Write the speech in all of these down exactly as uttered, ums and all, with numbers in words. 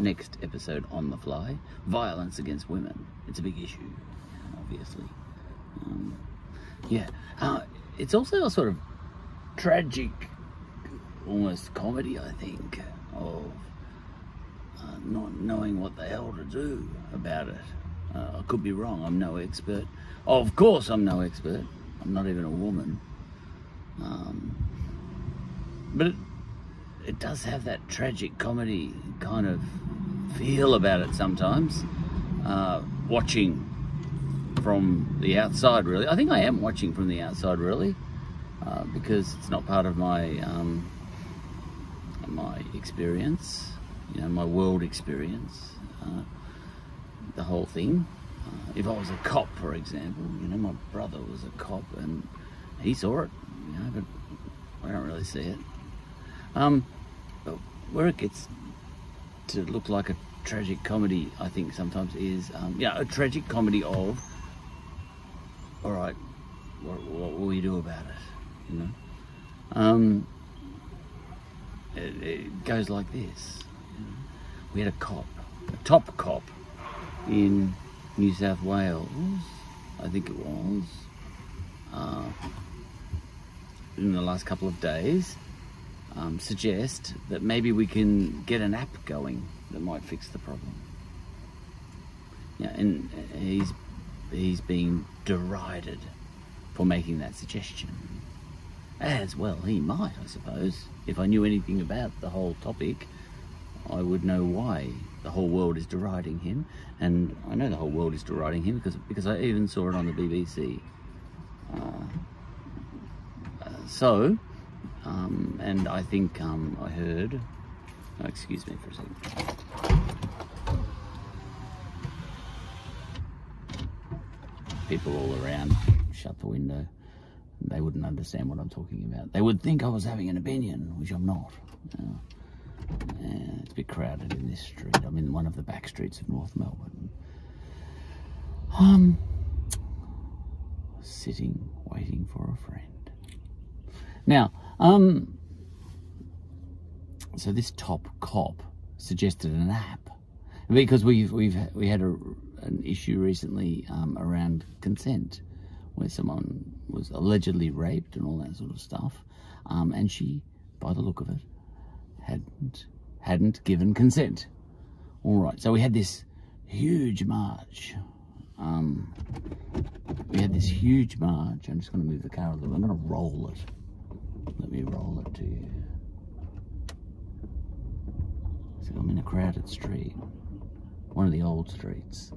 next episode on the fly, violence against women. It's a big issue, obviously. Um, yeah, uh, it's also a sort of tragic, almost comedy, I think, of uh, not knowing what the hell to do about it. Uh, I could be wrong, I'm no expert. Of course I'm no expert, I'm not even a woman. Um, but it, it does have that tragic comedy kind of feel about it sometimes. Uh, watching from the outside, really. I think I am watching from the outside, really, uh, because it's not part of my um, my experience, you know, my world experience. Uh, the whole thing. Uh, if I was a cop, for example, you know, my brother was a cop and he saw it, you know, but I don't really see it. Um, but where it gets to look like a tragic comedy, I think sometimes is, um, yeah, a tragic comedy of, all right, what, what will you do about it, you know? Um, it, it goes like this, you know? We had a cop, a top cop, in New South Wales, I think it was, uh, in the last couple of days, um, suggest that maybe we can get an app going that might fix the problem. Yeah, and he's, he's being derided for making that suggestion. As well he might, I suppose. If I knew anything about the whole topic, I would know why the whole world is deriding him, and I know the whole world is deriding him because because I even saw it on the B B C. Uh, uh, so, um, and I think um, I heard. Oh, excuse me for a second. People all around. Shut the window. They wouldn't understand what I'm talking about. They would think I was having an opinion, which I'm not. Uh, Yeah, it's a bit crowded in this street. I'm in one of the back streets of North Melbourne. Um, sitting, waiting for a friend. Now, um, so this top cop suggested an app because we've we've we had a, an issue recently um, around consent, where someone was allegedly raped and all that sort of stuff, um, and she, by the look of it, hadn't hadn't given consent. All right, so we had this huge march. Um, we had this huge march. I'm just going to move the car a little. I'm going to roll it. Let me roll it to you. So I'm in a crowded street, one of the old streets.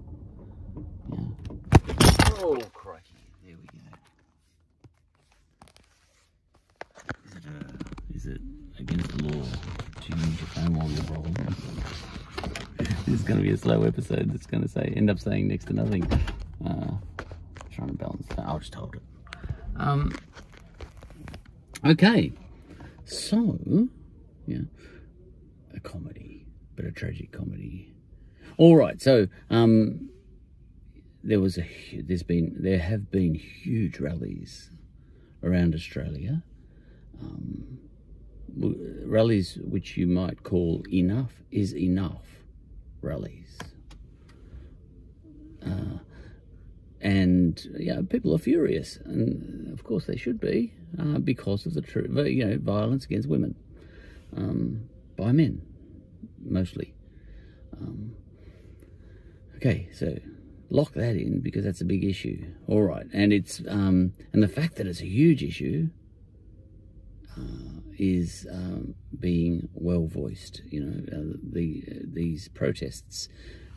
Yeah. Oh crikey! There we go. Is it a? Is it? Against the law to use your phone while you're rolling. This is going to be a slow episode. It's going to say end up saying next to nothing. Uh, trying to balance that. I'll just hold it. Um, okay. So, yeah, a comedy, but a tragic comedy. All right. So, um, there was a there's been there have been huge rallies around Australia. Um, Rallies which you might call enough is enough rallies. Uh, and, yeah, people are furious. And, of course, they should be uh, because of the, tr you know, violence against women um, by men, mostly. Um, okay, so lock that in because that's a big issue. All right, and it's, um, and the fact that it's a huge issue Uh, is um, being well voiced, you know, uh, the uh, these protests,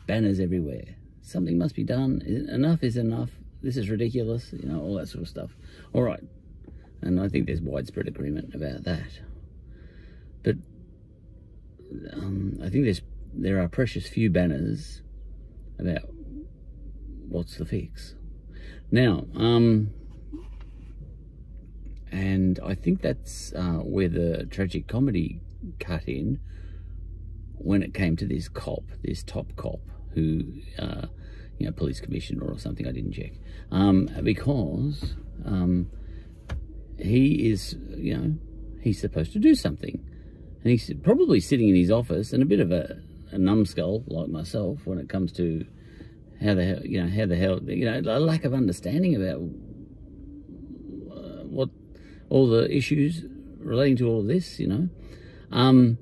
banners everywhere. Something must be done. Enough is enough. This is ridiculous, you know, all that sort of stuff. All right, and I think there's widespread agreement about that. But um, I think there's there are precious few banners about what's the fix. Now, um. And I think that's uh, where the tragic comedy cut in when it came to this cop, this top cop, who, uh, you know, police commissioner or something, I didn't check. Um, because um, he is, you know, he's supposed to do something. And he's probably sitting in his office and a bit of a, a numbskull like myself when it comes to how the hell, you know, how the hell, you know, a lack of understanding about what all the issues relating to all of this, you know. Um,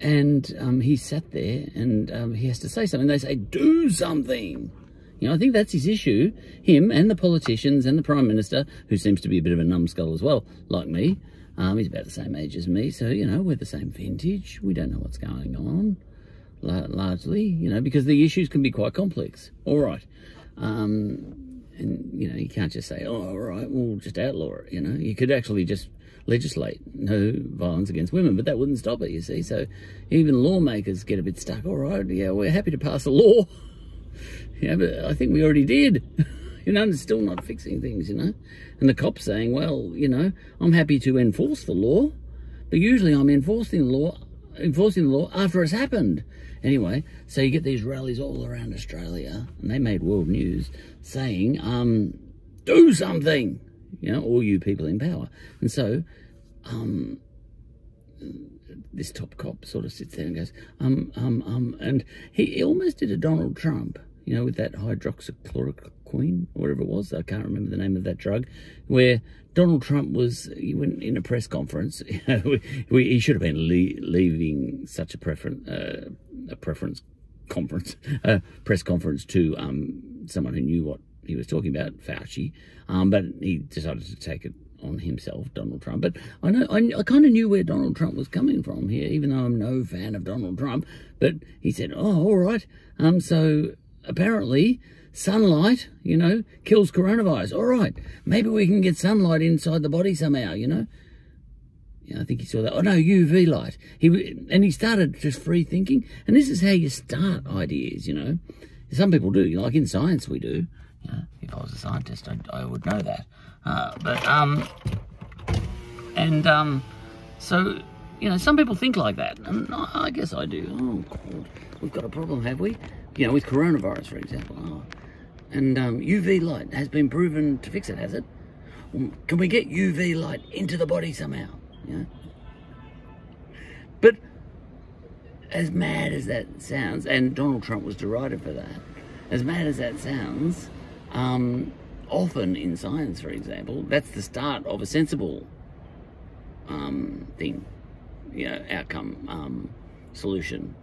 and um, he sat there and um, he has to say something. They say, do something. You know, I think that's his issue, him and the politicians and the Prime Minister, who seems to be a bit of a numbskull as well, like me. Um, he's about the same age as me, so, you know, we're the same vintage. We don't know what's going on, l largely, you know, because the issues can be quite complex. All right. Um, and, you know, you can't just say, oh, all right, we'll just outlaw it, you know. You could actually just legislate no violence against women, but that wouldn't stop it, you see. So even lawmakers get a bit stuck. All right, yeah, we're happy to pass a law. Yeah, but I think we already did. You know, it's still not fixing things, you know. And the cop's saying, well, you know, I'm happy to enforce the law, but usually I'm enforcing the law, enforcing the law after it's happened. Anyway, so you get these rallies all around Australia, and they made world news saying, um, do something, you know, all you people in power. And so um, this top cop sort of sits there and goes, um, um, um, and he, he almost did a Donald Trump, you know, with that hydroxychloroquine, or whatever it was. I can't remember the name of that drug, where Donald Trump was, he went in a press conference. You know, we, we, he should have been le leaving such a preference, uh, a preference conference, a press conference to um, someone who knew what he was talking about, Fauci. Um, but he decided to take it on himself, Donald Trump. But I know, I, I kind of knew where Donald Trump was coming from here, even though I'm no fan of Donald Trump. But he said, oh, all right. Um, so apparently sunlight, you know, kills coronavirus. All right, maybe we can get sunlight inside the body somehow, you know. Yeah, I think he saw that. Oh, no, U V light. He And he started just free thinking. And this is how you start ideas, you know. Some people do. Like in science, we do. You know, if I was a scientist, I, I would know that. Uh, but, um, and, um, so, you know, some people think like that. And I, I guess I do. Oh, God, we've got a problem, have we? You know, with coronavirus, for example. Oh. And um, U V light has been proven to fix it, has it? Well, can we get U V light into the body somehow? You know? But as mad as that sounds, and Donald Trump was derided for that, as mad as that sounds, um, often in science, for example, that's the start of a sensible um, thing, you know, outcome, um, solution.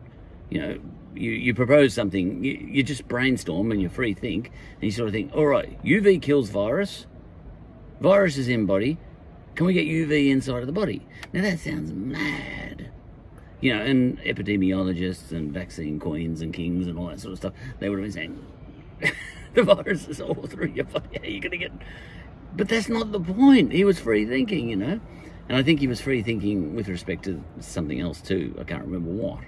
You know, you, you propose something, you, you just brainstorm and you free think, and you sort of think, all right, U V kills virus, virus is in body, can we get U V inside of the body? Now that sounds mad. You know, and epidemiologists and vaccine queens and kings and all that sort of stuff, they would have been saying, the virus is all through your body, how are you going to get... But that's not the point. He was free thinking, you know. And I think he was free thinking with respect to something else too. I can't remember what.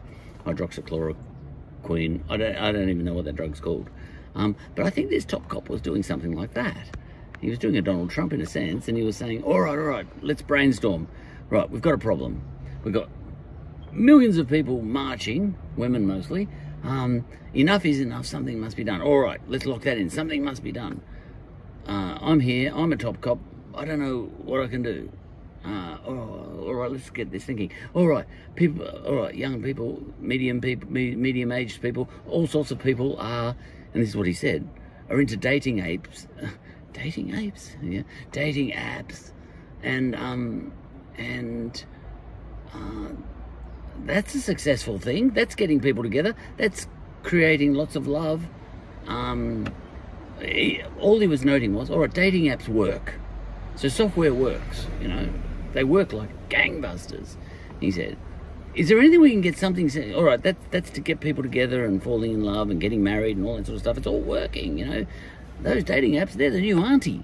Hydroxychloroquine. I don't, I don't even know what that drug's called. Um, but I think this top cop was doing something like that. He was doing a Donald Trump in a sense, and he was saying, all right, all right, let's brainstorm. Right, we've got a problem. We've got millions of people marching, women mostly. Um, enough is enough, something must be done. All right, let's lock that in, something must be done. Uh, I'm here, I'm a top cop, I don't know what I can do. Uh, oh, all right, let's get this thinking. All right, people, all right, young people, medium people, me, medium-aged people, all sorts of people are, and this is what he said, are into dating apes. Dating apes, yeah, dating apps, and um, and uh, that's a successful thing. That's getting people together. That's creating lots of love. Um, he, all he was noting was, all right, dating apps work. So software works, you know. They work like gangbusters. He said, is there anything we can get something? All right, that that's to get people together and falling in love and getting married and all that sort of stuff. It's all working, you know. Those dating apps, they're the new auntie,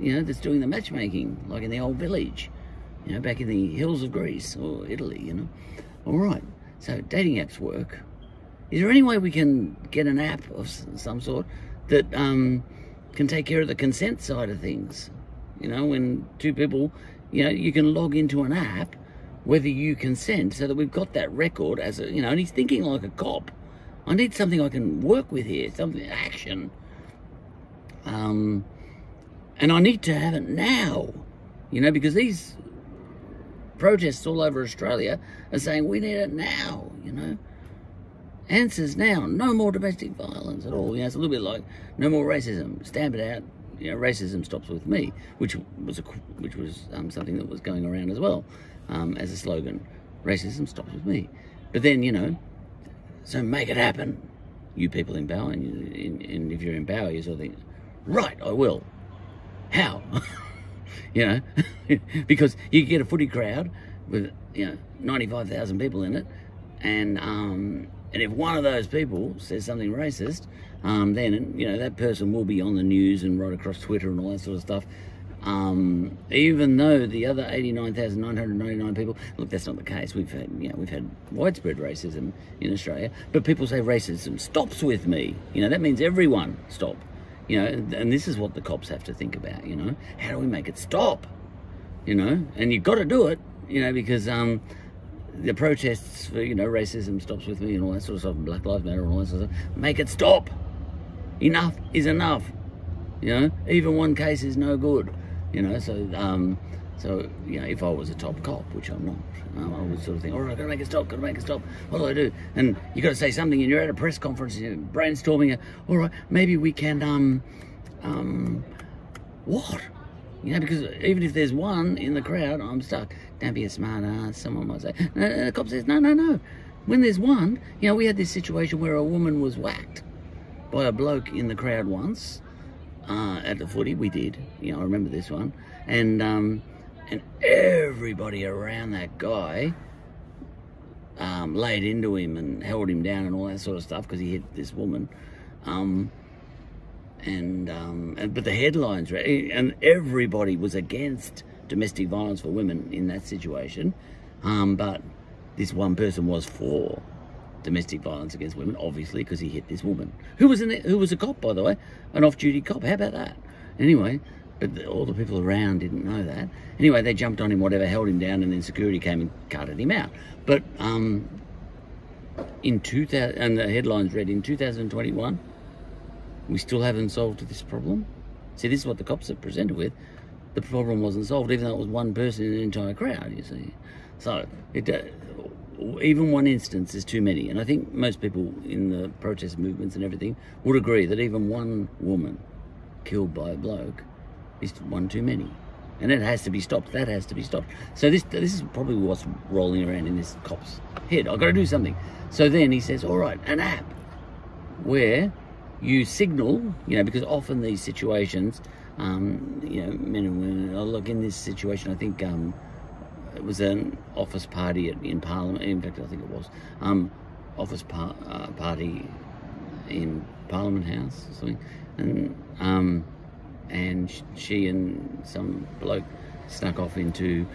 you know, that's doing the matchmaking, like in the old village, you know, back in the hills of Greece or Italy, you know. All right, so dating apps work. Is there any way we can get an app of some sort that um, can take care of the consent side of things? You know, when two people, you know, you can log into an app whether you consent, so that we've got that record as a, you know, and he's thinking like a cop. I need something I can work with here, something, action. Um, and I need to have it now, you know, because these protests all over Australia are saying we need it now, you know. answers now. No more domestic violence at all. You know, it's a little bit like no more racism. Stamp it out. You know, racism stops with me, which was a, which was um, something that was going around as well um, as a slogan. Racism stops with me. But then, you know, so make it happen, you people in power. And, in, and if you're in power, you sort of think, right, I will. How? You know, because you get a footy crowd with, you know, ninety-five thousand people in it, and um, and if one of those people says something racist, um, then, you know, that person will be on the news and right across Twitter and all that sort of stuff, um, even though the other eighty-nine thousand nine hundred ninety-nine people, look, that's not the case. We've had, you know, we've had widespread racism in Australia, but people say racism stops with me. You know, that means everyone stop. You know, and this is what the cops have to think about, you know. How do we make it stop? You know, and you've got to do it, you know, because um, the protests for, you know, racism stops with me and all that sort of stuff, and Black Lives Matter and all that sort of stuff, make it stop. Enough is enough, you know. Even one case is no good, you know. So, um, so you know, if I was a top cop, which I'm not, um, I would sort of think, all right, I've got to make it stop, got to make it stop. What do I do? And you've got to say something, and you're at a press conference, and you're brainstorming, all right, maybe we can, um, um, what? You know, because even if there's one in the crowd, I'm stuck. Don't be a smart ass, someone might say. No, the cop says, no, no, no. When there's one, you know, we had this situation where a woman was whacked by a bloke in the crowd once, uh, at the footy, we did. You know, I remember this one. And, um... and everybody around that guy um, laid into him and held him down and all that sort of stuff because he hit this woman. Um, and, um, and but the headlines, and everybody was against domestic violence for women in that situation. Um, but this one person was for domestic violence against women, obviously, because he hit this woman, who was in the, who was a cop, by the way, an off-duty cop. How about that? Anyway. But the, all the people around didn't know that. Anyway, they jumped on him, whatever, held him down, and then security came and carted him out. But um, in two thousand, and the headlines read, in two thousand twenty-one, we still haven't solved this problem. See, this is what the cops are presented with. The problem wasn't solved, even though it was one person in an entire crowd, you see. So it, uh, even one instance is too many. And I think most people in the protest movements and everything would agree that even one woman killed by a bloke is one too many, and it has to be stopped. That has to be stopped. So this this is probably what's rolling around in this cop's head. I've got to do something. So then he says, all right, an app where you signal, you know, because often these situations, um, you know, men and women, oh, look, in this situation, I think um, it was an office party at, in Parliament. In fact, I think it was um, office par uh, party in Parliament House or something, and. Um, and she and some bloke snuck off into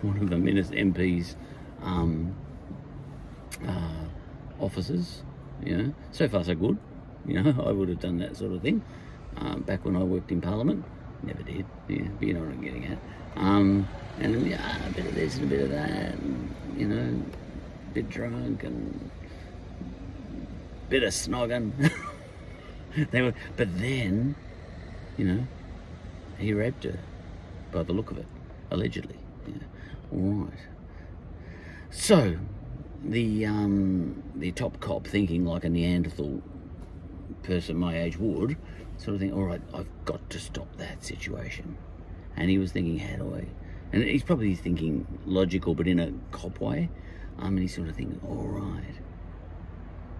one of the M P's um, uh, offices, you know. So far so good, you know, I would have done that sort of thing um, back when I worked in Parliament. Never did, yeah, but you know what I'm getting at. Um, and yeah, a bit of this and a bit of that, and, you know, a bit drunk and a bit of snogging. They were, but then, you know, he raped her, by the look of it, allegedly. Yeah. All right. So, the um, the top cop, thinking like a Neanderthal person my age would, sort of think, all right, I've got to stop that situation. And he was thinking, how do I? And he's probably thinking logical, but in a cop way. Um, and he's sort of thinking, all right,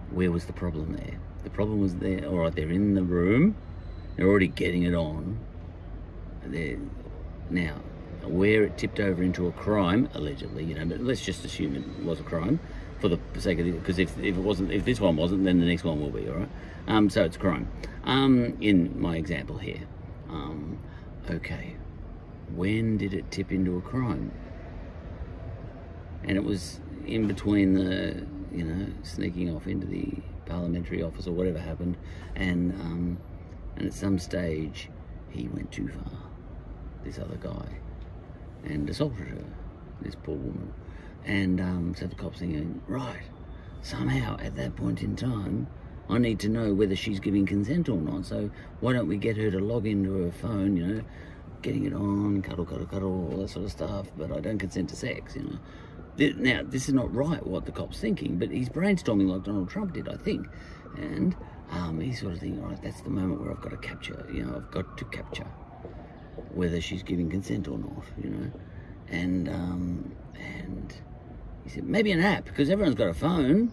where was the problem there? The problem was there. All right, they're in the room. They're already getting it on. They're, now, where it tipped over into a crime, allegedly, you know, but let's just assume it was a crime for the sake of this, because if, if it wasn't, if this one wasn't, then the next one will be, all right? Um, so it's crime. Um, in my example here. Um, okay, when did it tip into a crime? And it was in between the, you know, sneaking off into the parliamentary office or whatever happened, and, um, and at some stage, he went too far, this other guy, and assaulted her, this poor woman. And um, so the cop's thinking, right, somehow at that point in time, I need to know whether she's giving consent or not. So why don't we get her to log into her phone, you know, getting it on, cuddle, cuddle, cuddle, all that sort of stuff, but I don't consent to sex, you know. Now, this is not right what the cop's thinking, but he's brainstorming like Donald Trump did, I think. And um, he's sort of thinking, all right, that's the moment where I've got to capture, you know, I've got to capture whether she's giving consent or not, you know. And, um, and he said, maybe an app, because everyone's got a phone,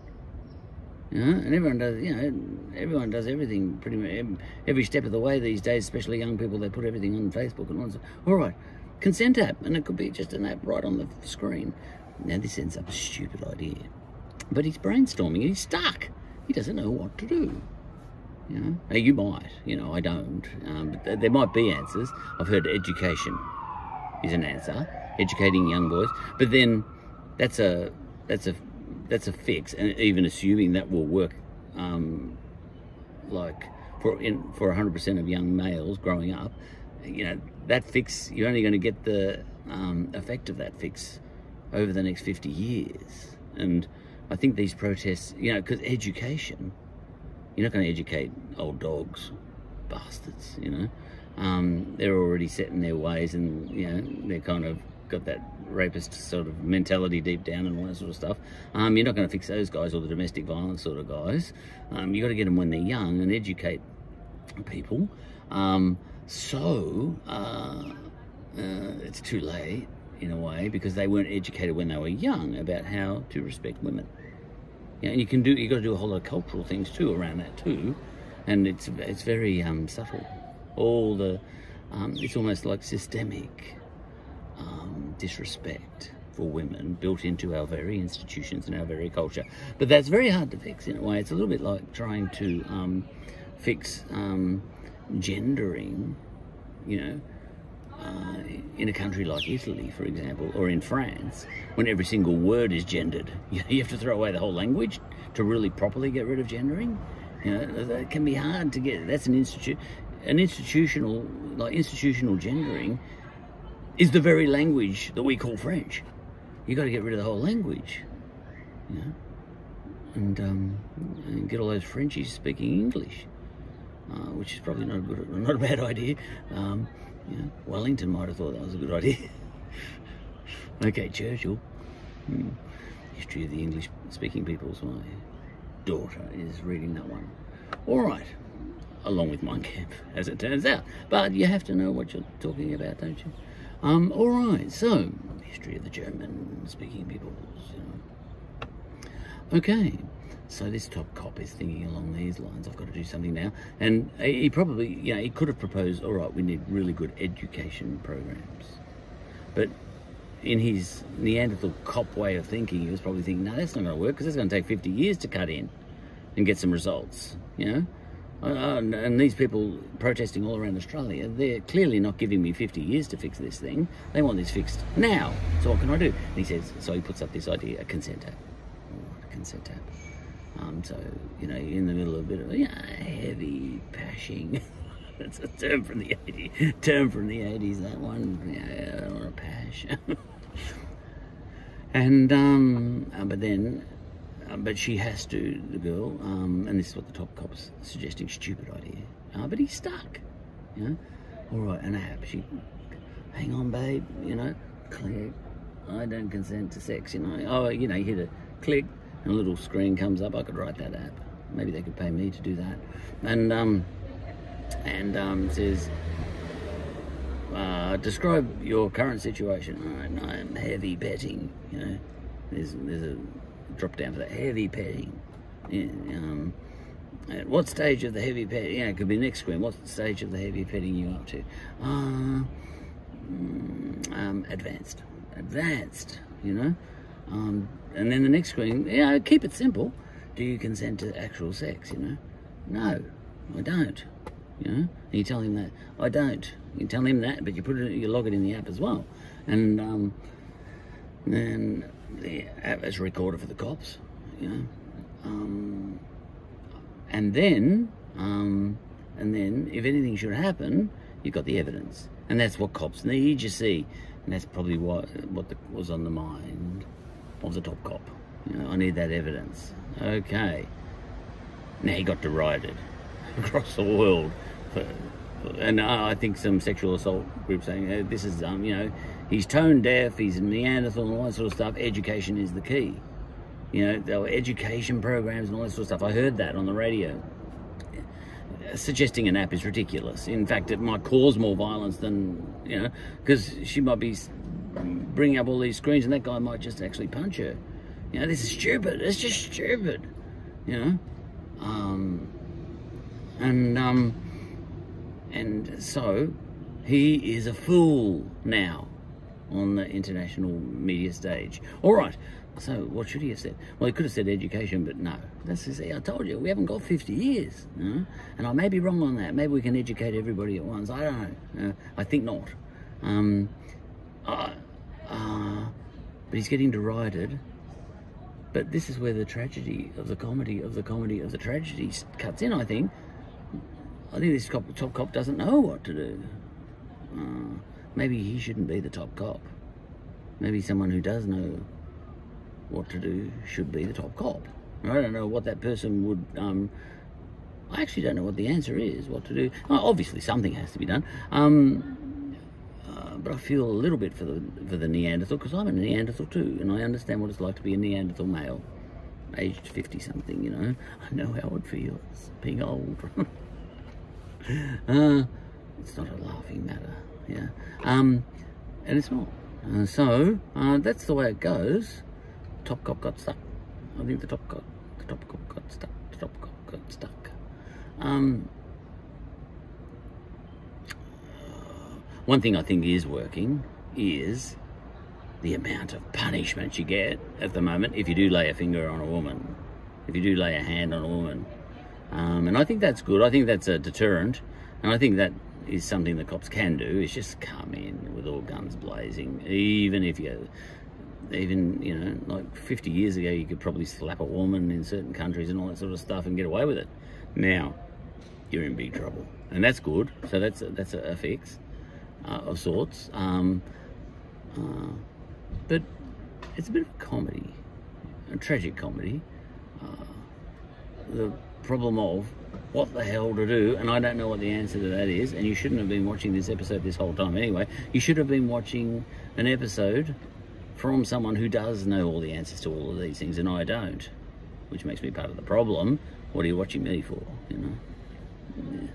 you know, and everyone does, you know, everyone does everything pretty much, every step of the way these days, especially young people, they put everything on Facebook and all that. All right, consent app, and it could be just an app right on the screen. Now, this ends up a stupid idea, but he's brainstorming, he's stuck. He doesn't know what to do, you know. Now, you might, you know, I don't, um, but th there might be answers. I've heard education is an answer, educating young boys, but then that's a, that's a, that's a fix, and even assuming that will work, um, like for in, for one hundred percent of young males growing up, you know, that fix, you're only going to get the um, effect of that fix over the next fifty years. And I think these protests, you know, because education, you're not going to educate old dogs, bastards, you know. Um, they're already set in their ways, and, you know, they're kind of got that rapist sort of mentality deep down and all that sort of stuff. Um, you're not going to fix those guys, or the domestic violence sort of guys. Um, you've got to get them when they're young and educate people. Um, so uh, uh, it's too late, in a way, because they weren't educated when they were young about how to respect women. You know, and you can do, you got to do a whole lot of cultural things too around that too, and it's it's very um, subtle. All the, um, it's almost like systemic um, disrespect for women built into our very institutions and our very culture. But that's very hard to fix in a way. It's a little bit like trying to um, fix um, gendering, you know. Uh, in a country like Italy, for example, or in France, when every single word is gendered. You know, you have to throw away the whole language to really properly get rid of gendering. You know, that can be hard to get. That's an institu an institutional, like institutional gendering is the very language that we call French. You've got to get rid of the whole language, you know, and, um, and get all those Frenchies speaking English, uh, which is probably not a, good, not a bad idea. Um, Yeah, Wellington might have thought that was a good idea. Okay, Churchill. Hmm. History of the English-speaking peoples. My daughter is reading that one. All right, along with Mein Kampf, as it turns out. But you have to know what you're talking about, don't you? Um, all right, so, history of the German-speaking peoples. You know. Okay, so this top cop is thinking along these lines. I've got to do something now. And he probably, you know, he could have proposed, all right, we need really good education programs. But in his Neanderthal cop way of thinking, he was probably thinking, no, that's not going to work, because it's going to take fifty years to cut in and get some results, you know. And these people protesting all around Australia, they're clearly not giving me fifty years to fix this thing. They want this fixed now. So what can I do? And he says, so he puts up this idea, a consent app. Oh, a consent app. Um, so, you know, you're in the middle of a bit of, you know, heavy pashing. That's a term from the eighties. Term from the eighties, that one. Yeah, or a pash. and, um, uh, but then, uh, but she has to, the girl, um, and this is what the top cop's suggesting, stupid idea. Uh, but he's stuck, you know. All right, an app. She, hang on, babe, you know, click. I don't consent to sex, you know. Oh, you know, you hit a click. And a little screen comes up. I could write that app. Maybe they could pay me to do that. And um, and um, it says, uh, describe your current situation. All right, I'm heavy petting. You know, there's there's a drop down for that heavy petting. Yeah, um, at what stage of the heavy petting? Yeah, it could be next screen. What stage of the heavy petting you up to? Uh, um, advanced, advanced. You know. Um, and then the next screen, you know, keep it simple. Do you consent to actual sex, you know? No, I don't, you know? And you tell him that, I don't. You tell him that, but you put it, you log it in the app as well. And um, then the app is recorded for the cops, you know? Um, and then, um, and then if anything should happen, you've got the evidence. And that's what cops need, you see. And that's probably what, what the, was on the mind of the top cop. You know, I need that evidence. Okay. Now he got derided across the world. For, for, and uh, I think some sexual assault groups saying, uh, this is, um, you know, he's tone deaf, he's a Neanderthal and all that sort of stuff. Education is the key. You know, there were education programs and all that sort of stuff. I heard that on the radio. Suggesting an app is ridiculous. In fact, it might cause more violence than, you know, because she might be bringing up all these screens and that guy might just actually punch her. You know, this is stupid. It's just stupid. You know? Um, and, um, and so he is a fool now on the international media stage. All right. So what should he have said? Well, he could have said education, but no. That's his, I told you, we haven't got fifty years. You know? And I may be wrong on that. Maybe we can educate everybody at once. I don't know. Uh, I think not. Um, uh, uh, but he's getting derided. But this is where the tragedy of the comedy of the comedy of the tragedy cuts in, I think. I think this cop, top cop doesn't know what to do. Uh, maybe he shouldn't be the top cop. Maybe someone who does know what to do should be the top cop. I don't know what that person would, um, I actually don't know what the answer is, what to do. Well, obviously something has to be done, um, uh, but I feel a little bit for the, for the Neanderthal, because I'm a Neanderthal too, and I understand what it's like to be a Neanderthal male, aged fifty something, you know. I know how it feels, being old. uh, it's not a laughing matter, yeah, um, and it's not. Uh, so, uh, that's the way it goes. Top cop got stuck. I think the top cop, the top cop got stuck. The top cop got stuck. Um, one thing I think is working is the amount of punishment you get at the moment if you do lay a finger on a woman, if you do lay a hand on a woman. Um, and I think that's good. I think that's a deterrent. And I think that is something the cops can do, is just come in with all guns blazing, even if you... Even, you know, like fifty years ago, you could probably slap a woman in certain countries and all that sort of stuff and get away with it. Now, you're in big trouble. And that's good. So that's a, that's a, a fix uh, of sorts. Um, uh, but it's a bit of a comedy, a tragic comedy. Uh, the problem of what the hell to do, and I don't know what the answer to that is, and you shouldn't have been watching this episode this whole time anyway. You should have been watching an episode from someone who does know all the answers to all of these things, and I don't, which makes me part of the problem. What are you watching me for, you know? Yeah.